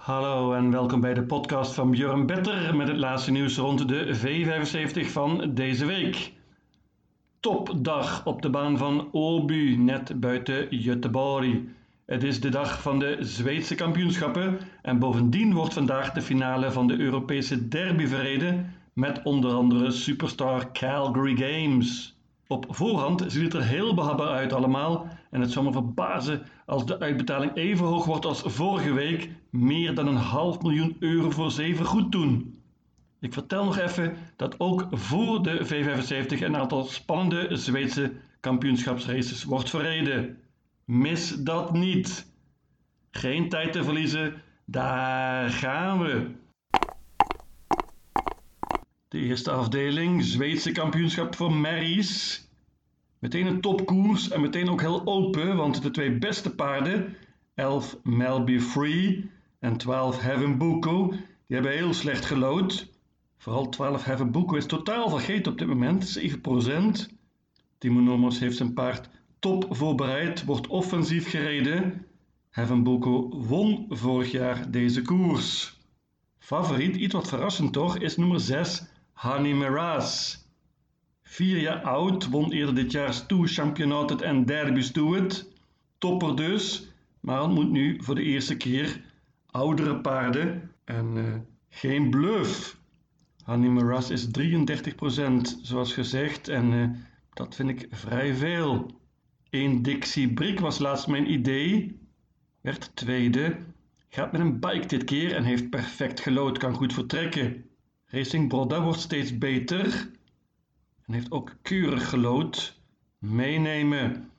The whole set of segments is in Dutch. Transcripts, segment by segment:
Hallo en welkom bij de podcast van Björn Better met het laatste nieuws rond de V75 van deze week. Topdag op de baan van Obu, net buiten Jettebori. Het is de dag van de Zweedse kampioenschappen en bovendien wordt vandaag de finale van de Europese derby verreden met onder andere superstar Calgary Games. Op voorhand ziet het er heel behapbaar uit allemaal en het zou me verbazen als de uitbetaling even hoog wordt als vorige week, meer dan €500.000 voor 7 goed doen. Ik vertel nog even dat ook voor de V75 een aantal spannende Zweedse kampioenschapsraces wordt verreden. Mis dat niet. Geen tijd te verliezen, daar gaan we. De eerste afdeling, Zweedse kampioenschap voor merries. Meteen een topkoers en meteen ook heel open, want de twee beste paarden, 11 Melby Free en 12 Heaven Boko, die hebben heel slecht gelood. Vooral 12 Heaven Boko is totaal vergeten op dit moment, 7%. Timo Noorn heeft zijn paard top voorbereid, wordt offensief gereden. Heaven Boko won vorig jaar deze koers. Favoriet, iets wat verrassend toch, is nummer 6 Honey Maraz. 4 jaar oud, won eerder dit jaar Stoe Championaat en Derby Stewart. Topper dus, maar ontmoet nu voor de eerste keer oudere paarden en geen bluff. Honey Maraz is 33% zoals gezegd en dat vind ik vrij veel. 1 Dixie Brik was laatst mijn idee, werd tweede. Gaat met een bike dit keer en heeft perfect gelood, kan goed vertrekken. Racing Broda wordt steeds beter en heeft ook keurig gelood. Meenemen.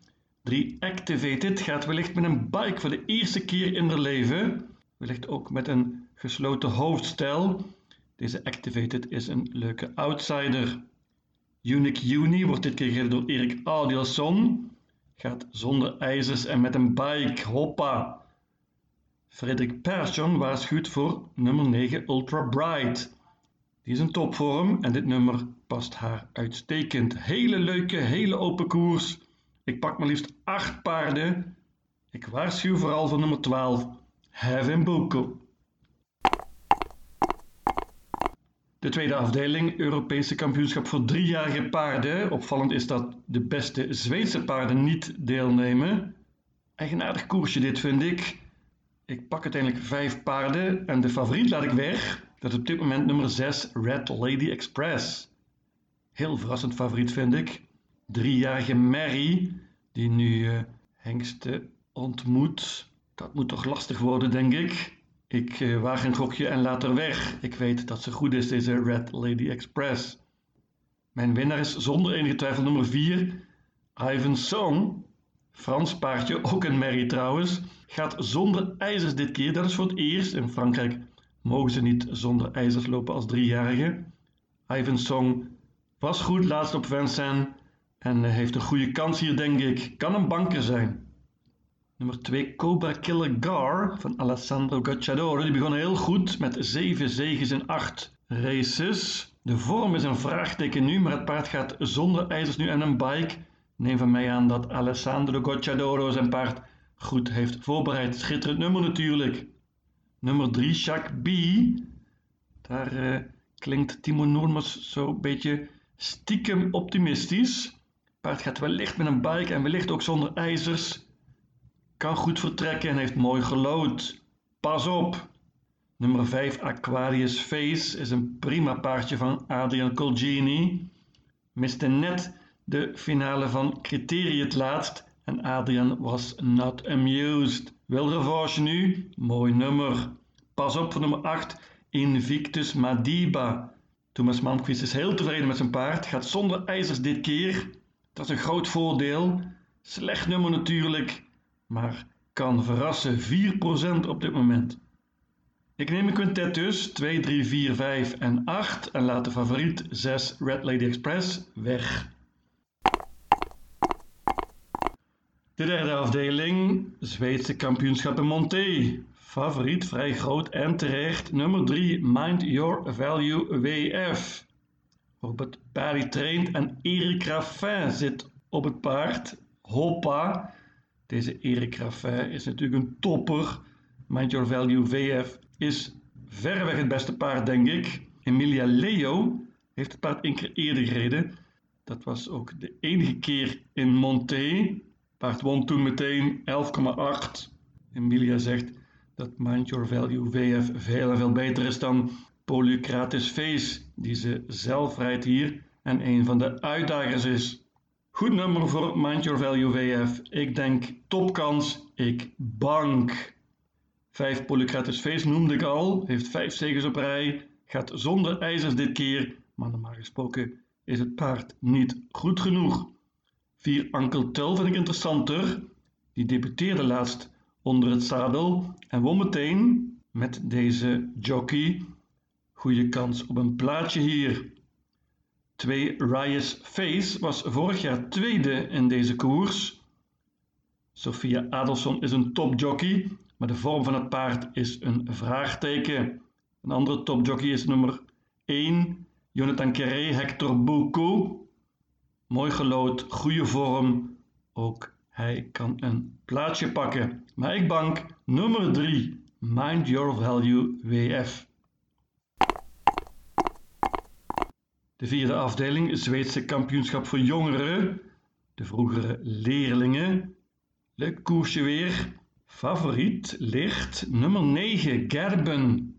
3 Activated gaat wellicht met een bike voor de eerste keer in haar leven. Wellicht ook met een gesloten hoofdstel. Deze Activated is een leuke outsider. Unique Uni wordt dit keer gereden door Erik Adelson. Gaat zonder ijzers en met een bike. Hoppa. Frederik Persson waarschuwt voor nummer 9 Ultra Bright. Die is in topvorm en dit nummer past haar uitstekend. Hele leuke, hele open koers. Ik pak maar liefst 8 paarden. Ik waarschuw vooral voor nummer 12 Heaven Bookel. De tweede afdeling, Europese kampioenschap voor 3-jarige paarden. Opvallend is dat de beste Zweedse paarden niet deelnemen. Eigenaardig koersje dit vind ik. Ik pak uiteindelijk 5 paarden en de favoriet laat ik weg. Dat is op dit moment nummer 6, Red Lady Express. Heel verrassend favoriet vind ik. 3-jarige Mary, die nu hengsten ontmoet. Dat moet toch lastig worden, denk ik. Ik waag een gokje en laat haar weg. Ik weet dat ze goed is, deze Red Lady Express. Mijn winnaar is zonder enige twijfel nummer 4, Ivan Song. Frans paardje, ook een merrie trouwens, gaat zonder ijzers dit keer. Dat is voor het eerst. In Frankrijk mogen ze niet zonder ijzers lopen als 3-jarige. Ivan Song was goed laatst op Vincennes en heeft een goede kans hier, denk ik. Kan een banker zijn. Nummer 2 Cobra Killer Gar van Alessandro Gocciadoro. Die begon heel goed met 7 zegens in 8 races. De vorm is een vraagteken nu, maar het paard gaat zonder ijzers nu en een bike. Neem van mij aan dat Alessandro Gocciadoro zijn paard goed heeft voorbereid. Schitterend nummer natuurlijk. Nummer 3, Jacques B. Daar klinkt Timo Noorn zo'n beetje stiekem optimistisch. Paard gaat wellicht met een bike en wellicht ook zonder ijzers. Kan goed vertrekken en heeft mooi gelood. Pas op! Nummer 5, Aquarius Face is een prima paardje van Adrian Colgini. Miste net de finale van Criteria het laatst en Adrian was not amused. Wil revanche nu? Mooi nummer. Pas op voor nummer 8, Invictus Madiba. Thomas Malmqvist is heel tevreden met zijn paard, gaat zonder ijzers dit keer. Dat is een groot voordeel. Slecht nummer natuurlijk, maar kan verrassen. 4% op dit moment. Ik neem een quintet dus, 2, 3, 4, 5 en 8 en laat de favoriet 6 Red Lady Express weg. De derde afdeling, Zweedse kampioenschappen Monté. Favoriet, vrij groot en terecht. Nummer 3, Mind Your Value WF. Robert Barry traint en Erik Raffin zit op het paard. Hoppa. Deze Erik Raffin is natuurlijk een topper. Mind Your Value WF is verreweg het beste paard, denk ik. Emilia Leo heeft het paard 1 keer eerder gereden. Dat was ook de enige keer in Monté. Paard won toen meteen 11,8. Emilia zegt dat Mind Your Value WF veel en veel beter is dan Polycratus Face, die ze zelf rijdt hier en een van de uitdagers is. Goed nummer voor Mind Your Value WF. Ik denk topkans, ik bank. 5 Polycratus Face noemde ik al, heeft 5 zegens op rij, gaat zonder ijzers dit keer, maar normaal gesproken is het paard niet goed genoeg. 4 Uncle Tel vind ik interessanter, die debuteerde laatst onder het zadel en won meteen met deze jockey. Goede kans op een plaatje hier. 2 Rias Face was vorig jaar tweede in deze koers. Sophia Adelson is een topjockey, maar de vorm van het paard is een vraagteken. Een andere topjockey is nummer 1, Jonathan Carré, Hector Boko. Mooi gelood, goede vorm. Ook hij kan een plaatsje pakken. Maar ik bank nummer 3, Mind Your Value WF. De 4e afdeling, Zweedse kampioenschap voor jongeren, de vroegere leerlingen. Leuk koersje weer. Favoriet ligt nummer 9, Gerben.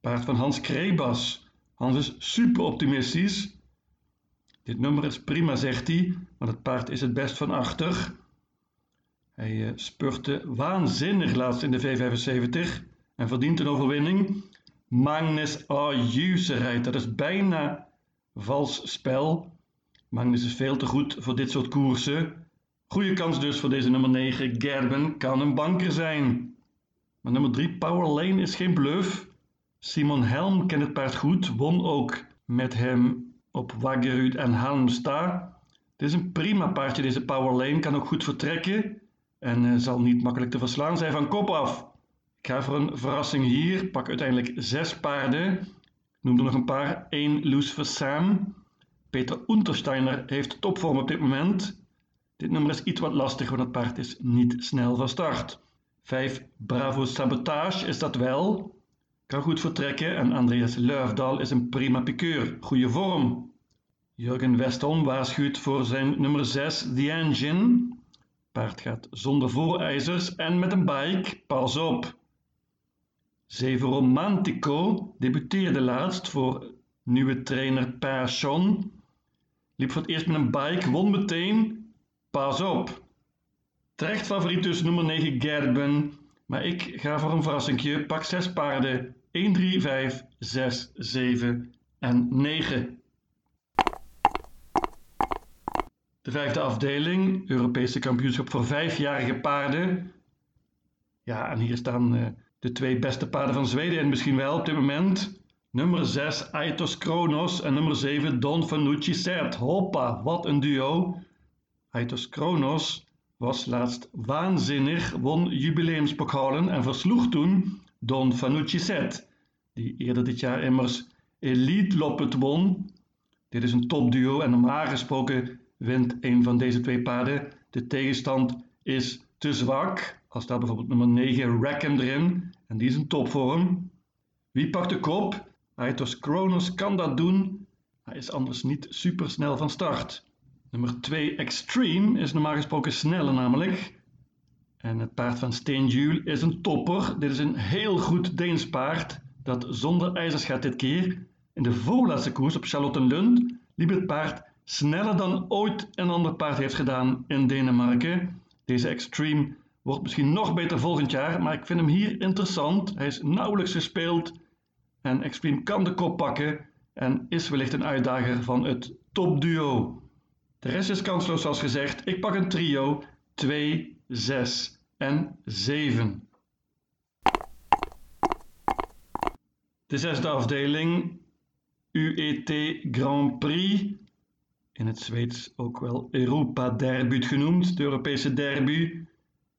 Paard van Hans Krebas. Hans is super optimistisch. Dit nummer is prima, zegt hij, want het paard is het best van achter. Hij spurte waanzinnig laatst in de V75 en verdient een overwinning. Magnus Ayuse rijdt, dat is bijna vals spel. Magnus is veel te goed voor dit soort koersen. Goede kans dus voor deze nummer 9. Gerben kan een banker zijn. Maar nummer 3, Power Lane, is geen bluff. Simon Helm kent het paard goed. Won ook met hem op Waggerud en Halmstad. Het is een prima paardje, deze Power Lane. Kan ook goed vertrekken. En zal niet makkelijk te verslaan zijn van kop af. Ik ga voor een verrassing hier. Pak uiteindelijk 6 paarden. Noem er nog een paar. 1 Loes Versam. Peter Untersteiner heeft topvorm op dit moment. Dit nummer is iets wat lastig, want het paard is niet snel van start. 5 Bravo Sabotage is dat wel. Kan goed vertrekken en Andreas Luifdal is een prima piqueur. Goede vorm. Jurgen Westholm waarschuwt voor zijn nummer 6 The Engine. Paard gaat zonder voorijzers en met een bike. Pas op. 7 Romantico debuteerde laatst voor nieuwe trainer Persson. Liep voor het eerst met een bike, won meteen. Pas op. Terecht favoriet dus nummer 9 Gerben. Maar ik ga voor een verrassingje. Pak 6 paarden. 1, 3, 5, 6, 7 en 9. De 5e afdeling. Europese kampioenschap voor 5-jarige paarden. Ja, en hier staan de 2 beste paarden van Zweden en misschien wel op dit moment. Nummer 6 Aetos Kronos en nummer 7 Don Fanucci Zet. Hoppa, wat een duo. Aetos Kronos was laatst waanzinnig, won jubileumspokalen en versloeg toen Don Fanucci Zet, die eerder dit jaar immers Elite Loppet won. Dit is een topduo en normaal gesproken wint een van deze 2 paarden. De tegenstand is te zwak. Als staat bijvoorbeeld nummer 9 Rackham erin en die is een topvorm. Wie pakt de kop? Aetos Kronos kan dat doen. Hij is anders niet super snel van start. Nummer 2 Extreme is normaal gesproken sneller namelijk. En het paard van Steenjul is een topper. Dit is een heel goed Deens paard dat zonder ijzers gaat dit keer. In de voorlaatste koers op Charlottenlund liep het paard sneller dan ooit een ander paard heeft gedaan in Denemarken. Deze Extreme wordt misschien nog beter volgend jaar, maar ik vind hem hier interessant. Hij is nauwelijks gespeeld en Extreme kan de kop pakken en is wellicht een uitdager van het topduo. De rest is kansloos zoals gezegd. Ik pak een trio 2, 6 en 7. De 6e afdeling UET Grand Prix. In het Zweeds ook wel Europa Derby genoemd, de Europese derby.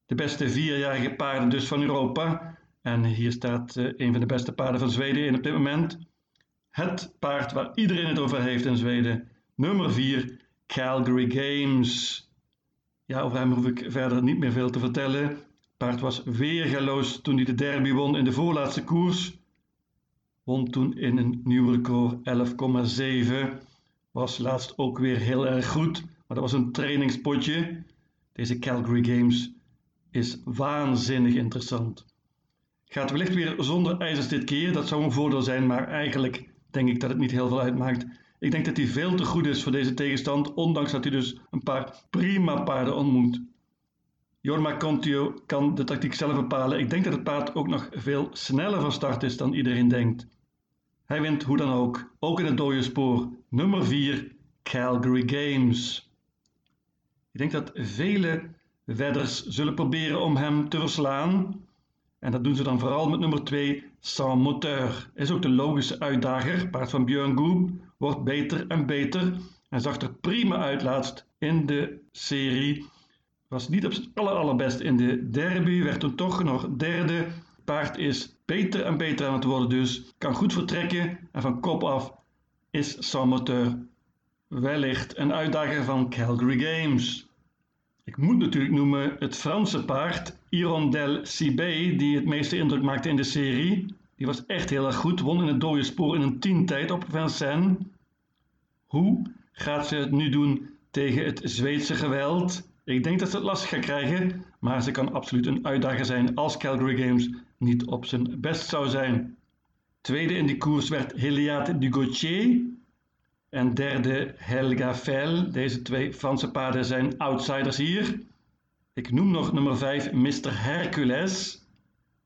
De beste 4-jarige paarden dus van Europa. En hier staat een van de beste paarden van Zweden in op dit moment. Het paard waar iedereen het over heeft in Zweden. Nummer 4, Calgary Games. Ja, over hem hoef ik verder niet meer veel te vertellen. Het paard was weer geloosd toen hij de derby won in de voorlaatste koers. Won toen in een nieuw record 11,7. Was laatst ook weer heel erg goed. Maar dat was een trainingspotje. Deze Calgary Games is waanzinnig interessant. Gaat wellicht weer zonder ijzers dit keer. Dat zou een voordeel zijn, maar eigenlijk denk ik dat het niet heel veel uitmaakt. Ik denk dat hij veel te goed is voor deze tegenstand, ondanks dat hij dus een paar prima paarden ontmoet. Jorma Contio kan de tactiek zelf bepalen. Ik denk dat het paard ook nog veel sneller van start is dan iedereen denkt. Hij wint hoe dan ook, ook in het dode spoor. Nummer 4, Calgary Games. Ik denk dat vele wedders zullen proberen om hem te verslaan. En dat doen ze dan vooral met nummer 2, Sans moteur. Is ook de logische uitdager. Paard van Björn Goop wordt beter en beter. En zag er prima uit laatst in de serie. Was niet op zijn allerbest in de derby. Werd toen toch nog derde. Paard is beter en beter aan het worden dus. Kan goed vertrekken. En van kop af is Sans moteur wellicht een uitdager van Calgary Games. Ik moet natuurlijk noemen het Franse paard, Hirondelle Cibé, die het meeste indruk maakte in de serie. Die was echt heel erg goed, won in het dode spoor in een 10-tijd op Vincennes. Hoe gaat ze het nu doen tegen het Zweedse geweld? Ik denk dat ze het lastig gaat krijgen, maar ze kan absoluut een uitdager zijn als Calgary Games niet op zijn best zou zijn. Tweede in die koers werd Héliade du Gautier. En derde, Helga Fel. Deze twee Franse paarden zijn outsiders hier. Ik noem nog nummer 5, Mr. Hercules.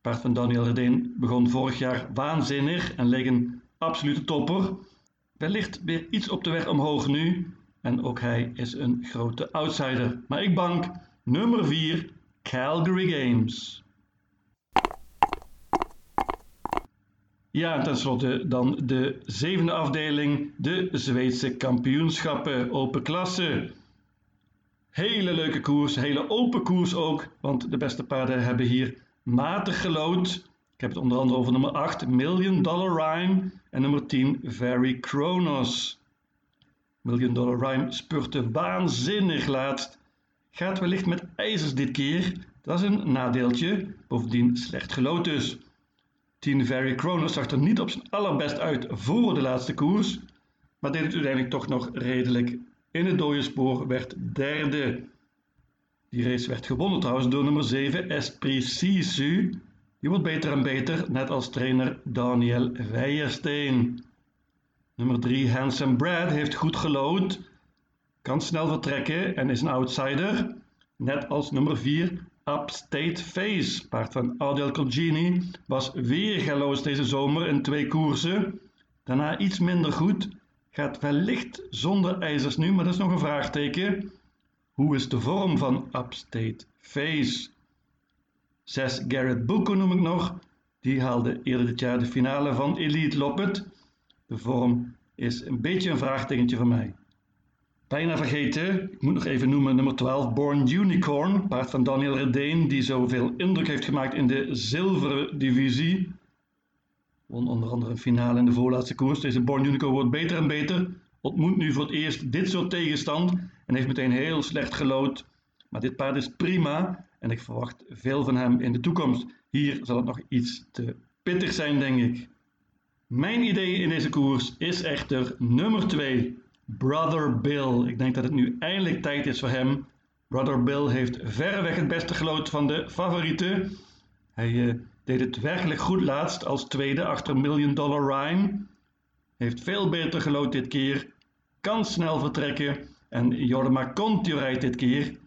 Paard van Daniel Redeen begon vorig jaar waanzinnig en leek een absolute topper. Wellicht weer iets op de weg omhoog nu. En ook hij is een grote outsider. Maar ik bank nummer 4, Calgary Games. Ja, en tenslotte dan de zevende afdeling, de Zweedse kampioenschappen, open klasse. Hele leuke koers, hele open koers ook, want de beste paarden hebben hier matig gelood. Ik heb het onder andere over nummer 8, $1 Million Rhyme en nummer 10, Very Kronos. $1 Million Rhyme spurte waanzinnig laatst. Gaat wellicht met ijzers dit keer, dat is een nadeeltje, bovendien slecht gelood dus. 10 Very Kronos zag er niet op zijn allerbest uit voor de laatste koers, maar deed het uiteindelijk toch nog redelijk. In het dode spoor werd derde. Die race werd gewonnen trouwens door nummer 7, Esprit Sisu. Die wordt beter en beter, net als trainer Daniel Weijersteen. Nummer 3, Handsome Brad heeft goed gelood, kan snel vertrekken en is een outsider. Net als nummer 4, Upstate Face, paard van Adel Colgini, was weer geloosd deze zomer in 2 koersen. Daarna iets minder goed, gaat wellicht zonder ijzers nu, maar dat is nog een vraagteken. Hoe is de vorm van Upstate Face? 6 Garrett Boko noem ik nog, die haalde eerder dit jaar de finale van Elite Loppet. De vorm is een beetje een vraagtekentje voor mij. Bijna vergeten, ik moet nog even noemen nummer 12, Born Unicorn, paard van Daniel Redeen, die zoveel indruk heeft gemaakt in de zilveren divisie. Won onder andere een finale in de voorlaatste koers. Deze Born Unicorn wordt beter en beter, ontmoet nu voor het eerst dit soort tegenstand en heeft meteen heel slecht gelood. Maar dit paard is prima en ik verwacht veel van hem in de toekomst. Hier zal het nog iets te pittig zijn, denk ik. Mijn idee in deze koers is echter nummer 2. Brother Bill. Ik denk dat het nu eindelijk tijd is voor hem. Brother Bill heeft verreweg het beste gelood van de favorieten. Hij deed het werkelijk goed laatst als tweede achter $1 Million Rhyme. Heeft veel beter gelood dit keer. Kan snel vertrekken. En Jorma Kontio rijdt dit keer.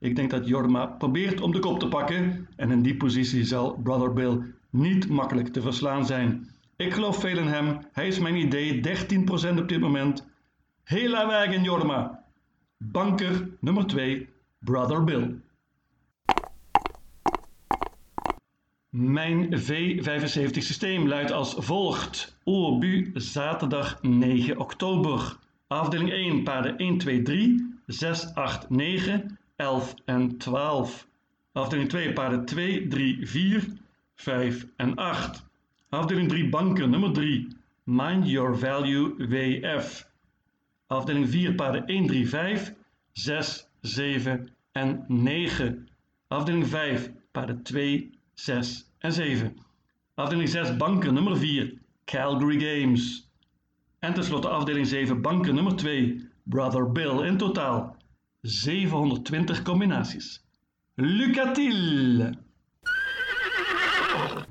Ik denk dat Jorma probeert om de kop te pakken. En in die positie zal Brother Bill niet makkelijk te verslaan zijn. Ik geloof veel in hem. Hij is mijn idee. 13% op dit moment. Hela wagen Jorma. Banker nummer 2, Brother Bill. Mijn V75 systeem luidt als volgt. Obu, zaterdag 9 oktober. Afdeling 1, paarden 1, 2, 3, 6, 8, 9, 11 en 12. Afdeling 2, paarden 2, 3, 4, 5 en 8. Afdeling 3, banker nummer 3, Mind Your Value WF. Afdeling 4, paarden 1, 3, 5, 6, 7 en 9. Afdeling 5, paarden 2, 6 en 7. Afdeling 6, banken nummer 4, Calgary Games. En tenslotte afdeling 7 banken nummer 2, Brother Bill. In totaal 720 combinaties. Lucatiel.